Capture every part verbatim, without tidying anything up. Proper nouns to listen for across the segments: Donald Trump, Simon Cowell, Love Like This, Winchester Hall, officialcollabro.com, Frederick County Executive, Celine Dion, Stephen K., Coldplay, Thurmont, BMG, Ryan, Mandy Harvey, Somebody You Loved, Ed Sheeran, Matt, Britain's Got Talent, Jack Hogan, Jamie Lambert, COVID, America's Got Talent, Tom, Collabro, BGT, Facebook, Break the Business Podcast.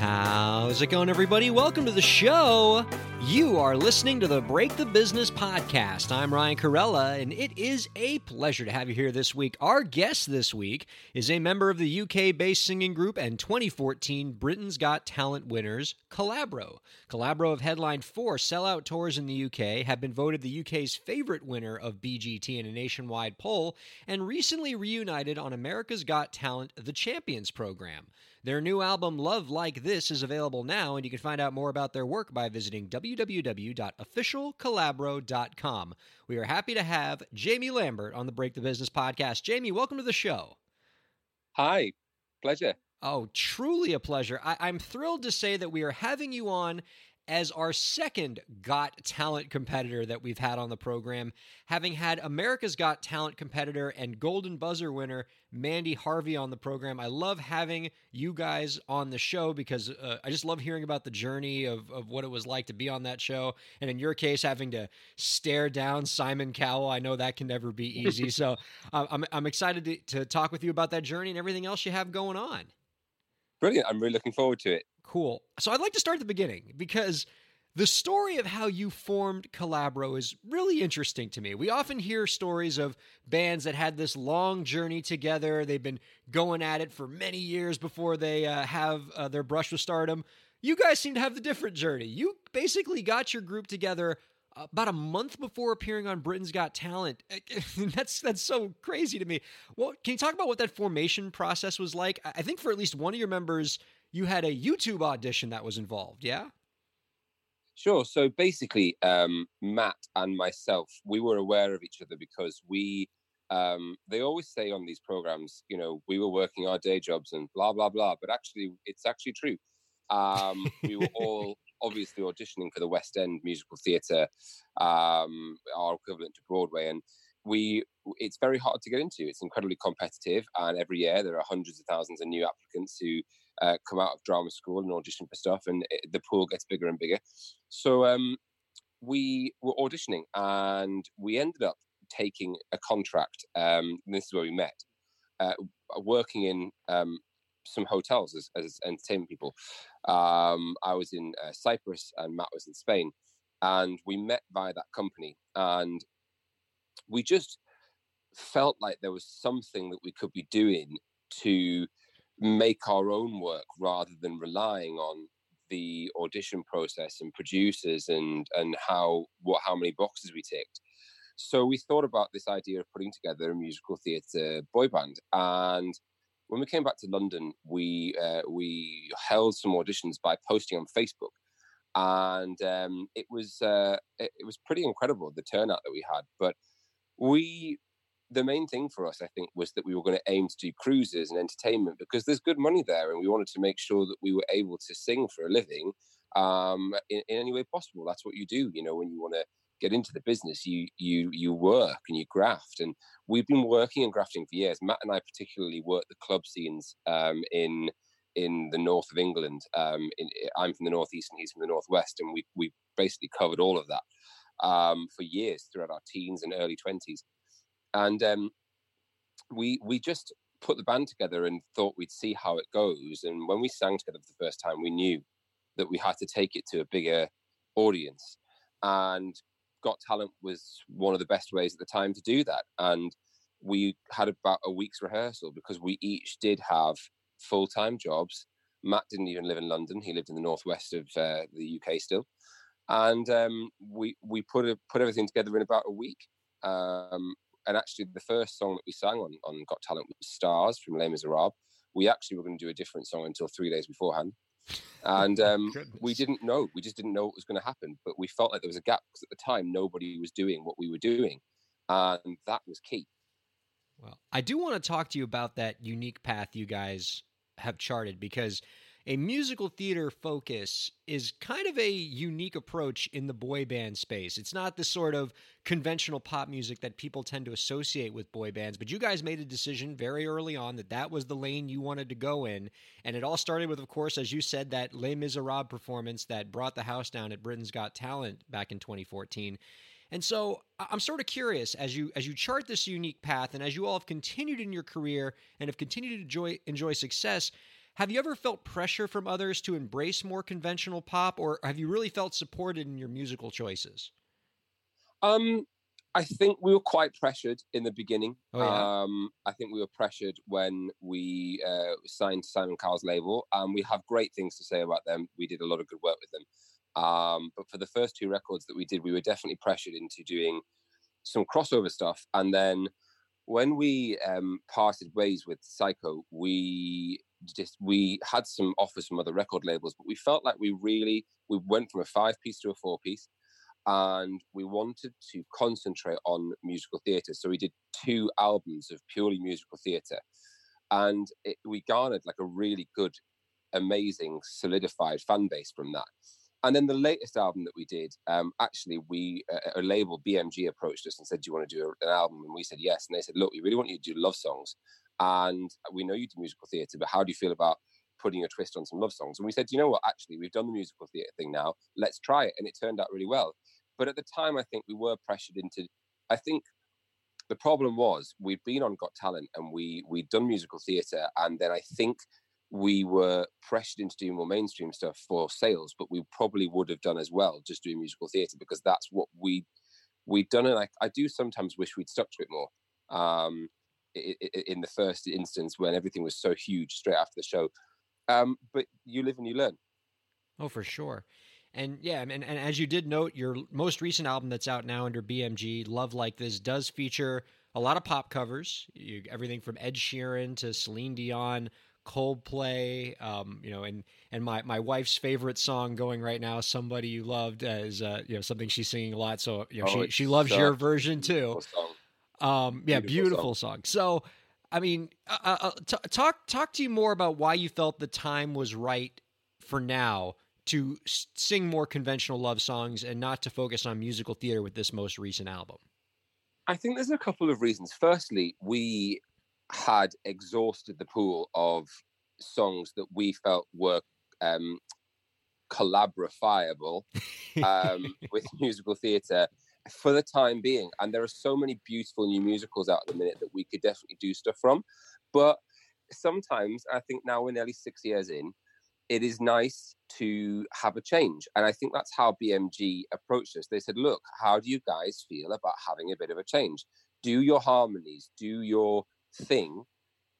How's it going, everybody? Welcome to the show. You are listening to the Break the Business podcast. I'm Ryan Corella, and it is a pleasure to have you here this week. Our guest this week is a member of the U K-based singing group and twenty fourteen Britain's Got Talent winners, Collabro. Collabro have headlined four sellout tours in the U K, have been voted the U K's favorite winner of B G T in a nationwide poll, and recently reunited on America's Got Talent, the Champions program. Their new album, Love Like This, is available now, and you can find out more about their work by visiting w w w dot official collabro dot com. We are happy to have Jamie Lambert on the Break the Business podcast. Jamie, welcome to the show. Hi, pleasure. Oh, truly a pleasure. I- I'm thrilled to say that we are having you on as our second Got Talent competitor that we've had on the program, having had America's Got Talent competitor and Golden Buzzer winner Mandy Harvey on the program. I love having you guys on the show because uh, I just love hearing about the journey of, of what it was like to be on that show. And in your case, having to stare down Simon Cowell, I know that can never be easy. So uh, I'm, I'm excited to, to talk with you about that journey and everything else you have going on. Brilliant. I'm really looking forward to it. Cool. So I'd like to start at the beginning because the story of how you formed Collabro is really interesting to me. We often hear stories of bands that had this long journey together. They've been going at it for many years before they uh, have uh, their brush with stardom. You guys seem to have the different journey. You basically got your group together about a month before appearing on Britain's Got Talent. that's that's so crazy to me. Well, can you talk about what that formation process was like? I think for at least one of your members, you had a YouTube audition that was involved, yeah? Sure. So basically, um, Matt and myself, we were aware of each other because we, um, they always say on these programs, you know, we were working our day jobs and blah, blah, blah. But actually, it's actually true. Um, we were all obviously auditioning for the West End Musical Theatre, um, our equivalent to Broadway. And we, it's very hard to get into. It's incredibly competitive. And every year there are hundreds of thousands of new applicants who Uh, come out of drama school and audition for stuff, and it, the pool gets bigger and bigger. So um, we were auditioning, and we ended up taking a contract. Um, and this is where we met, uh, working in um, some hotels as, as entertainment people. Um, I was in uh, Cyprus, and Matt was in Spain, and we met via that company, and we just felt like there was something that we could be doing to make our own work rather than relying on the audition process and producers and and how what how many boxes we ticked. So we thought about this idea of putting together a musical theatre boy band. And when we came back to London, we uh, we held some auditions by posting on Facebook, and um, it was uh, it, it was pretty incredible the turnout that we had. But we. The main thing for us, I think, was that we were going to aim to do cruises and entertainment because there's good money there, and we wanted to make sure that we were able to sing for a living um, in, in any way possible. That's what you do, you know, when you want to get into the business, you you you work and you graft. And we've been working and grafting for years. Matt and I particularly worked the club scenes um, in in the north of England. Um, in, I'm from the northeast and he's from the northwest, and we we basically covered all of that um, for years throughout our teens and early twenties. And um, we we just put the band together and thought we'd see how it goes. And when we sang together for the first time, we knew that we had to take it to a bigger audience. And Got Talent was one of the best ways at the time to do that. And we had about a week's rehearsal because we each did have full-time jobs. Matt didn't even live in London. He lived in the northwest of uh, the U K still. And um, we, we put, a, put everything together in about a week. Um, And actually, the first song that we sang on, on Got Talent was Stars from Les Misérables. We actually were going to do a different song until three days beforehand. And um, we didn't know. We just didn't know what was going to happen. But we felt like there was a gap because at the time, nobody was doing what we were doing. And that was key. Well, I do want to talk to you about that unique path you guys have charted because a musical theater focus is kind of a unique approach in the boy band space. It's not the sort of conventional pop music that people tend to associate with boy bands, but you guys made a decision very early on that that was the lane you wanted to go in, and it all started with, of course, as you said, that Les Misérables performance that brought the house down at Britain's Got Talent back in twenty fourteen. And so I'm sort of curious, as you as you chart this unique path and as you all have continued in your career and have continued to enjoy, enjoy success, have you ever felt pressure from others to embrace more conventional pop, or have you really felt supported in your musical choices? Um, I think we were quite pressured in the beginning. Oh, yeah. um, I think we were pressured when we uh, signed to Simon Cowell's label, and we have great things to say about them. We did a lot of good work with them. Um, but for the first two records that we did, we were definitely pressured into doing some crossover stuff. And then when we um, parted ways with Psycho, we just we had some offers from other record labels, but we felt like we really we went from a five-piece to a four-piece, and we wanted to concentrate on musical theatre. So we did two albums of purely musical theatre, and it, we garnered like a really good, amazing, solidified fan base from that. And then the latest album that we did, um, actually, we uh, a label, B M G, approached us and said, do you want to do a, an album? And we said yes. And they said, look, we really want you to do love songs. And we know you do musical theatre, but how do you feel about putting a twist on some love songs? And we said, you know what, actually, we've done the musical theatre thing now. Let's try it. And it turned out really well. But at the time, I think we were pressured into, I think the problem was we'd been on Got Talent and we, we'd done musical theatre. And then I think we were pressured into doing more mainstream stuff for sales, but we probably would have done as well just doing musical theatre, because that's what we we'd done. And I, I do sometimes wish we'd stuck to it more. Um, in the first instance, when everything was so huge straight after the show, um, but you live and you learn. Oh, for sure. And yeah, and, and as you did note, your most recent album that's out now under B M G, Love Like This, does feature a lot of pop covers. You, everything from Ed Sheeran to Celine Dion, Coldplay, um, you know, and and my, my wife's favorite song going right now, "Somebody You Loved," uh, is uh, you know something she's singing a lot. So you know, oh, she she loves such your version too. Um, yeah, beautiful, beautiful song. song. So, I mean, uh, uh, t- talk talk to you more about why you felt the time was right for now to s- sing more conventional love songs and not to focus on musical theater with this most recent album. I think there's a couple of reasons. Firstly, we had exhausted the pool of songs that we felt were um, collabrifiable um, with musical theatre for the time being. And there are so many beautiful new musicals out at the minute that we could definitely do stuff from. But sometimes, I think now we're nearly six years in, it is nice to have a change. And I think that's how B M G approached us. They said, look, how do you guys feel about having a bit of a change? Do your harmonies, do your thing,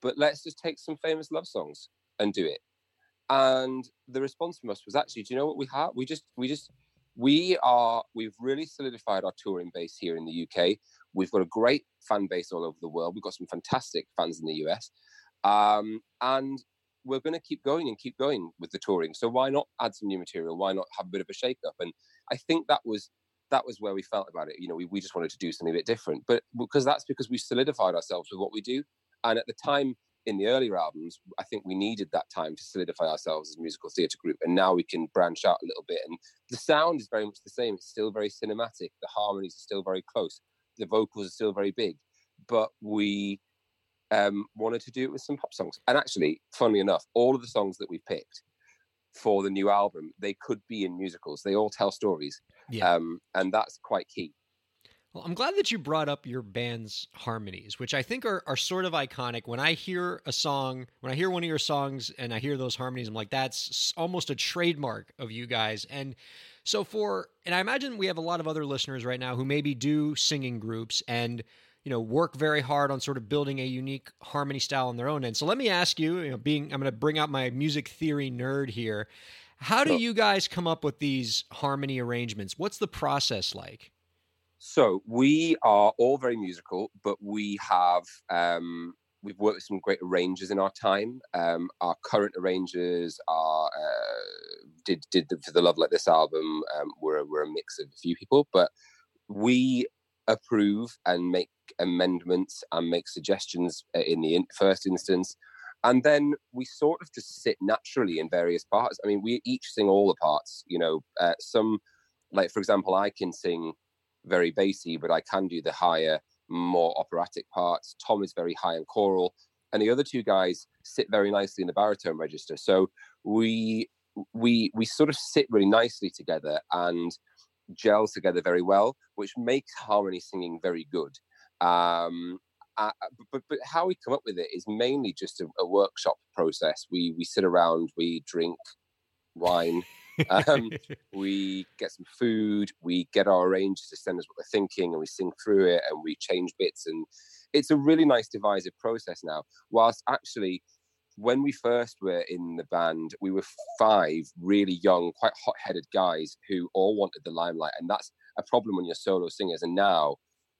but let's just take some famous love songs and do it. And the response from us was, actually, do you know what we have? We just, we just, we are, we've really solidified our touring base here in the U K. We've got a great fan base all over the world. We've got some fantastic fans in the U S. Um, and we're going to keep going and keep going with the touring. So why not add some new material? Why not have a bit of a shake up? And I think that was, that was where we felt about it. You know, we, we just wanted to do something a bit different, but because that's because we solidified ourselves with what we do. And at the time in the earlier albums, I think we needed that time to solidify ourselves as a musical theatre group. And now we can branch out a little bit. And the sound is very much the same. It's still very cinematic. The harmonies are still very close. The vocals are still very big, but we um, wanted to do it with some pop songs. And actually, funnily enough, all of the songs that we picked for the new album, they could be in musicals. They all tell stories. Yeah. Um, and that's quite key. Well, I'm glad that you brought up your band's harmonies, which I think are, are sort of iconic. When I hear a song, when I hear one of your songs and I hear those harmonies, I'm like, that's almost a trademark of you guys. And so for, and I imagine we have a lot of other listeners right now who maybe do singing groups and, you know, work very hard on sort of building a unique harmony style on their own end. So let me ask you, you know, being, I'm going to bring out my music theory nerd here. How do so, you guys come up with these harmony arrangements? What's the process like? So we are all very musical, but we have, um, we've worked with some great arrangers in our time. Um, our current arrangers are, uh, did, did the, for the Love Like This album, um, we're, we're a mix of a few people, but we approve and make amendments and make suggestions in the in- first instance, And then we sort of just sit naturally in various parts. I mean, we each sing all the parts, you know, uh, some, like, for example, I can sing very bassy, but I can do the higher, more operatic parts. Tom is very high and choral. And the other two guys sit very nicely in the baritone register. So we we we sort of sit really nicely together and gel together very well, which makes harmony singing very good. Um, Uh, but but how we come up with it is mainly just a, a workshop process. We we sit around, we drink wine, um, we get some food, we get our arrangers to send us what they're thinking, and we sing through it, and we change bits. And it's a really nice divisive process now. Whilst actually, when we first were in the band, we were five really young, quite hot-headed guys who all wanted the limelight, and that's a problem when you're solo singers. And now,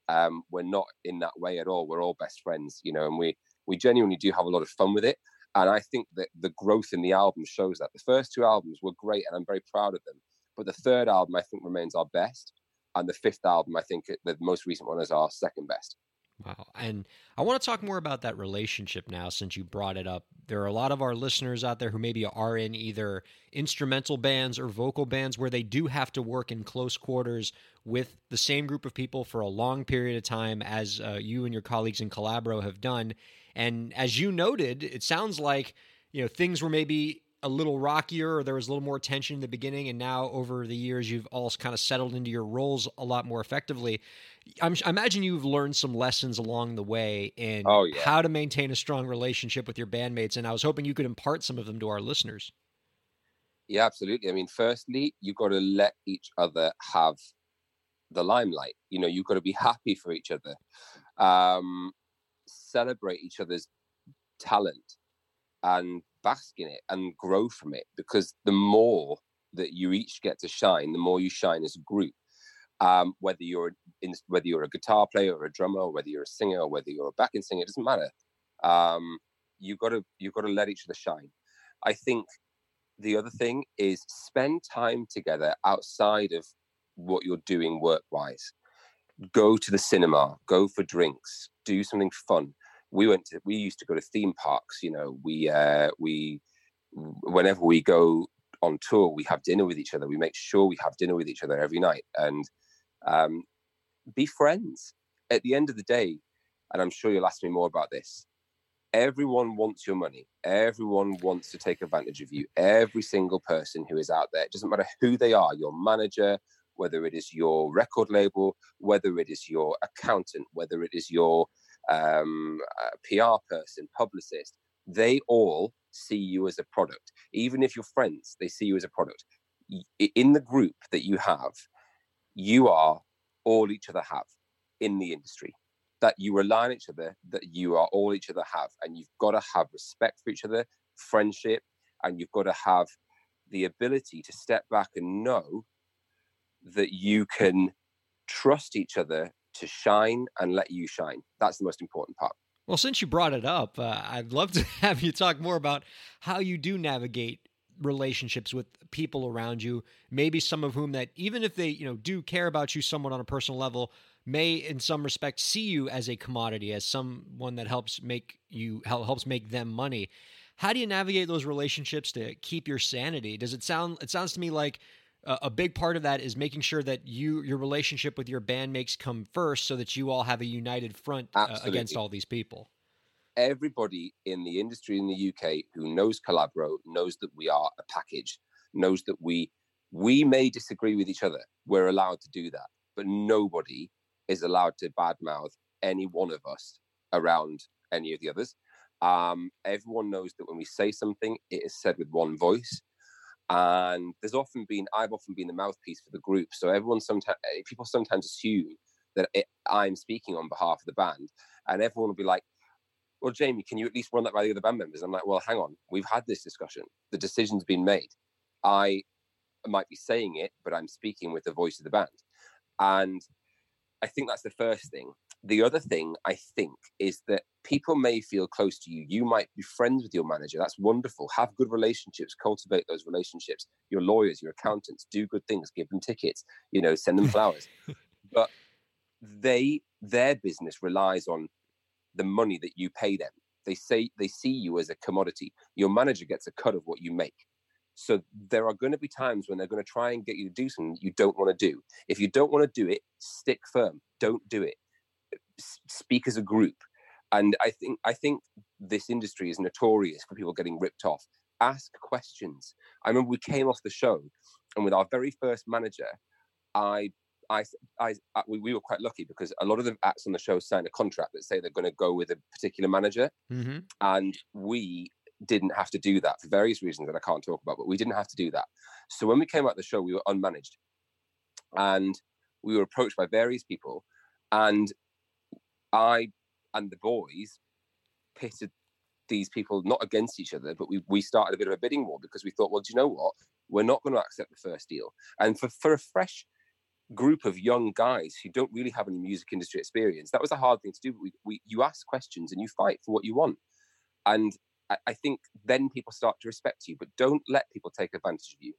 Um, we're not in that way at all. We're all best friends, you know, and we we genuinely do have a lot of fun with it. And I think that the growth in the album shows that. The first two albums were great, and I'm very proud of them. But the third album, I think, remains our best. And the fifth album, I think the most recent one, is our second best. Wow. And I want to talk more about that relationship now, since you brought it up. There are a lot of our listeners out there who maybe are in either instrumental bands or vocal bands where they do have to work in close quarters with the same group of people for a long period of time, as uh, you and your colleagues in Collabro have done. And as you noted, it sounds like, you know, things were maybe a little rockier, or there was a little more tension in the beginning, and now over the years you've all kind of settled into your roles a lot more effectively. I'm, I imagine you've learned some lessons along the way in oh, yeah. how to maintain a strong relationship with your bandmates, and I was hoping you could impart some of them to our listeners. Yeah, absolutely. I mean, firstly, you've got to let each other have the limelight. You know, you've got to be happy for each other. Um, celebrate each other's talent and bask in it and grow from it, because the more that you each get to shine, the more you shine as a group. Um, whether you're in, whether you're a guitar player or a drummer, or whether you're a singer or whether you're a backing singer, it doesn't matter. Um, you've got to you've got to let each other shine. I think the other thing is spend time together outside of what you're doing work-wise. Go to the cinema, go for drinks, do something fun. We went to, we used to go to theme parks, you know, we, uh, we, whenever we go on tour, we have dinner with each other. We make sure we have dinner with each other every night, and um, be friends. At the end of the day, and I'm sure you'll ask me more about this, everyone wants your money. Everyone wants to take advantage of you. Every single person who is out there, it doesn't matter who they are, your manager, whether it is your record label, whether it is your accountant, whether it is your um, P R person, publicist, they all see you as a product. Even if you're friends, they see you as a product. In the group that you have, you are all each other have in the industry, that you rely on each other, that you are all each other have. And you've got to have respect for each other, friendship, and you've got to have the ability to step back and know that you can trust each other to shine and let you shine. That's the most important part. Well, since you brought it up, uh, I'd love to have you talk more about how you do navigate relationships with people around you, maybe some of whom that even if they, you know, do care about you somewhat on a personal level, may in some respect see you as a commodity, as someone that helps make you helps make them money. How do you navigate those relationships to keep your sanity? Does it sound it sounds to me like a big part of that is making sure that you your relationship with your bandmates come first, so that you all have a united front uh, against all these people. Everybody in the industry in the U K who knows Collabro knows that we are a package, knows that we we may disagree with each other. We're allowed to do that, but nobody is allowed to badmouth any one of us around any of the others. Um, everyone knows that when we say something, it is said with one voice. And there's often been, I've often been the mouthpiece for the group. So everyone sometimes, people sometimes assume that it, I'm speaking on behalf of the band, and everyone will be like, well, Jamie, can you at least run that by the other band members? I'm like, well, hang on, we've had this discussion. The decision's been made. I might be saying it, but I'm speaking with the voice of the band. And I think that's the first thing. The other thing I think is that people may feel close to you. You might be friends with your manager. That's wonderful. Have good relationships. Cultivate those relationships. Your lawyers, your accountants, do good things. Give them tickets. You know, send them flowers. But they, their business relies on the money that you pay them. They say they see you as a commodity. Your manager gets a cut of what you make. So there are going to be times when they're going to try and get you to do something you don't want to do. If you don't want to do it, stick firm. Don't do it. S- speak as a group. And I think I think this industry is notorious for people getting ripped off. Ask questions. I remember we came off the show, and with our very first manager, I, I, I, I we, we were quite lucky because a lot of the acts on the show sign a contract that say they're going to go with a particular manager, mm-hmm. and we didn't have to do that for various reasons that I can't talk about. But we didn't have to do that. So when we came out of the show, we were unmanaged, and we were approached by various people, and I and the boys pitted these people not against each other, but we we started a bit of a bidding war because we thought, well, do you know what? We're not going to accept the first deal. And for, for a fresh group of young guys who don't really have any music industry experience, that was a hard thing to do. But we, we you ask questions and you fight for what you want. And I, I think then people start to respect you, but don't let people take advantage of you.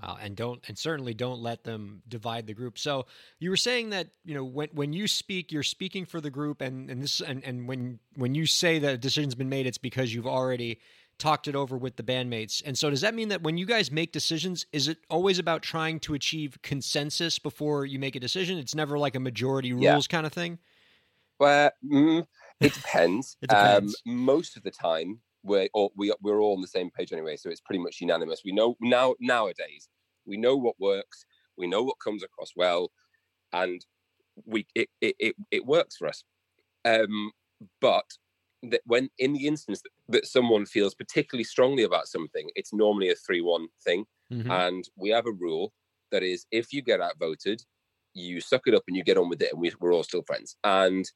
Wow, and don't and certainly don't let them divide the group. So you were saying that, you know, when when you speak, you're speaking for the group, and, and this and, and when when you say that a decision's been made, it's because you've already talked it over with the bandmates. And so does that mean that when you guys make decisions, is it always about trying to achieve consensus before you make a decision? It's never like a majority rules yeah. kind of thing? Well, mm, it depends. It depends. Um, most of the time, We're all, we, we're all on the same page anyway, so it's pretty much unanimous. We know now nowadays, we know what works, we know what comes across well, and we it it, it, it works for us. Um, but that when in the instance that, that someone feels particularly strongly about something, it's normally a three one thing, mm-hmm. and we have a rule that is, if you get outvoted, you suck it up and you get on with it, and we, we're all still friends, and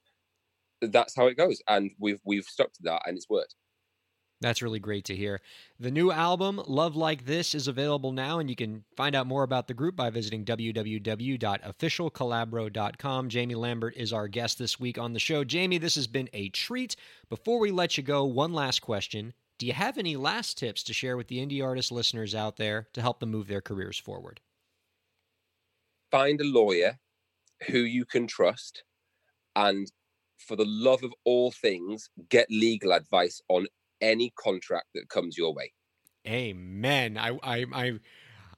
that's how it goes. And we've we've stuck to that, and it's worked. That's really great to hear. The new album, Love Like This, is available now, and you can find out more about the group by visiting w w w dot official collabro dot com. Jamie Lambert is our guest this week on the show. Jamie, this has been a treat. Before we let you go, one last question. Do you have any last tips to share with the indie artist listeners out there to help them move their careers forward? Find a lawyer who you can trust, and for the love of all things, get legal advice on any contract that comes your way. Amen. I, I,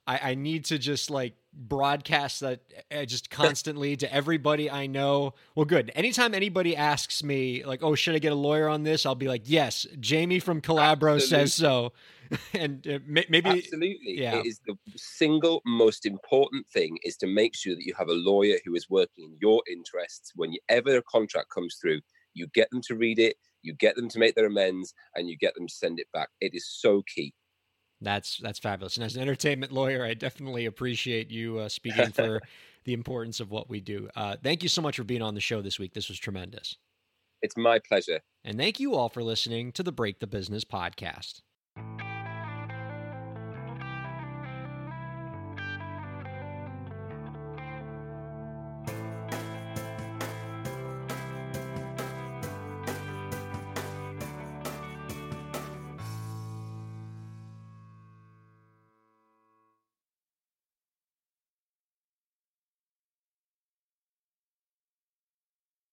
I, I need to just like broadcast that just constantly to everybody I know. Well, good. Anytime anybody asks me like, oh, should I get a lawyer on this? I'll be like, yes, Jamie from Collabro Absolutely. Says so. And uh, maybe. Absolutely. Yeah. It is the single most important thing is to make sure that you have a lawyer who is working in your interests. Whenever a contract comes through, you get them to read it, you get them to make their amends, and you get them to send it back. It is so key. That's that's fabulous. And as an entertainment lawyer, I definitely appreciate you uh, speaking for the importance of what we do. Uh, thank you so much for being on the show this week. This was tremendous. It's my pleasure. And thank you all for listening to the Break the Business podcast.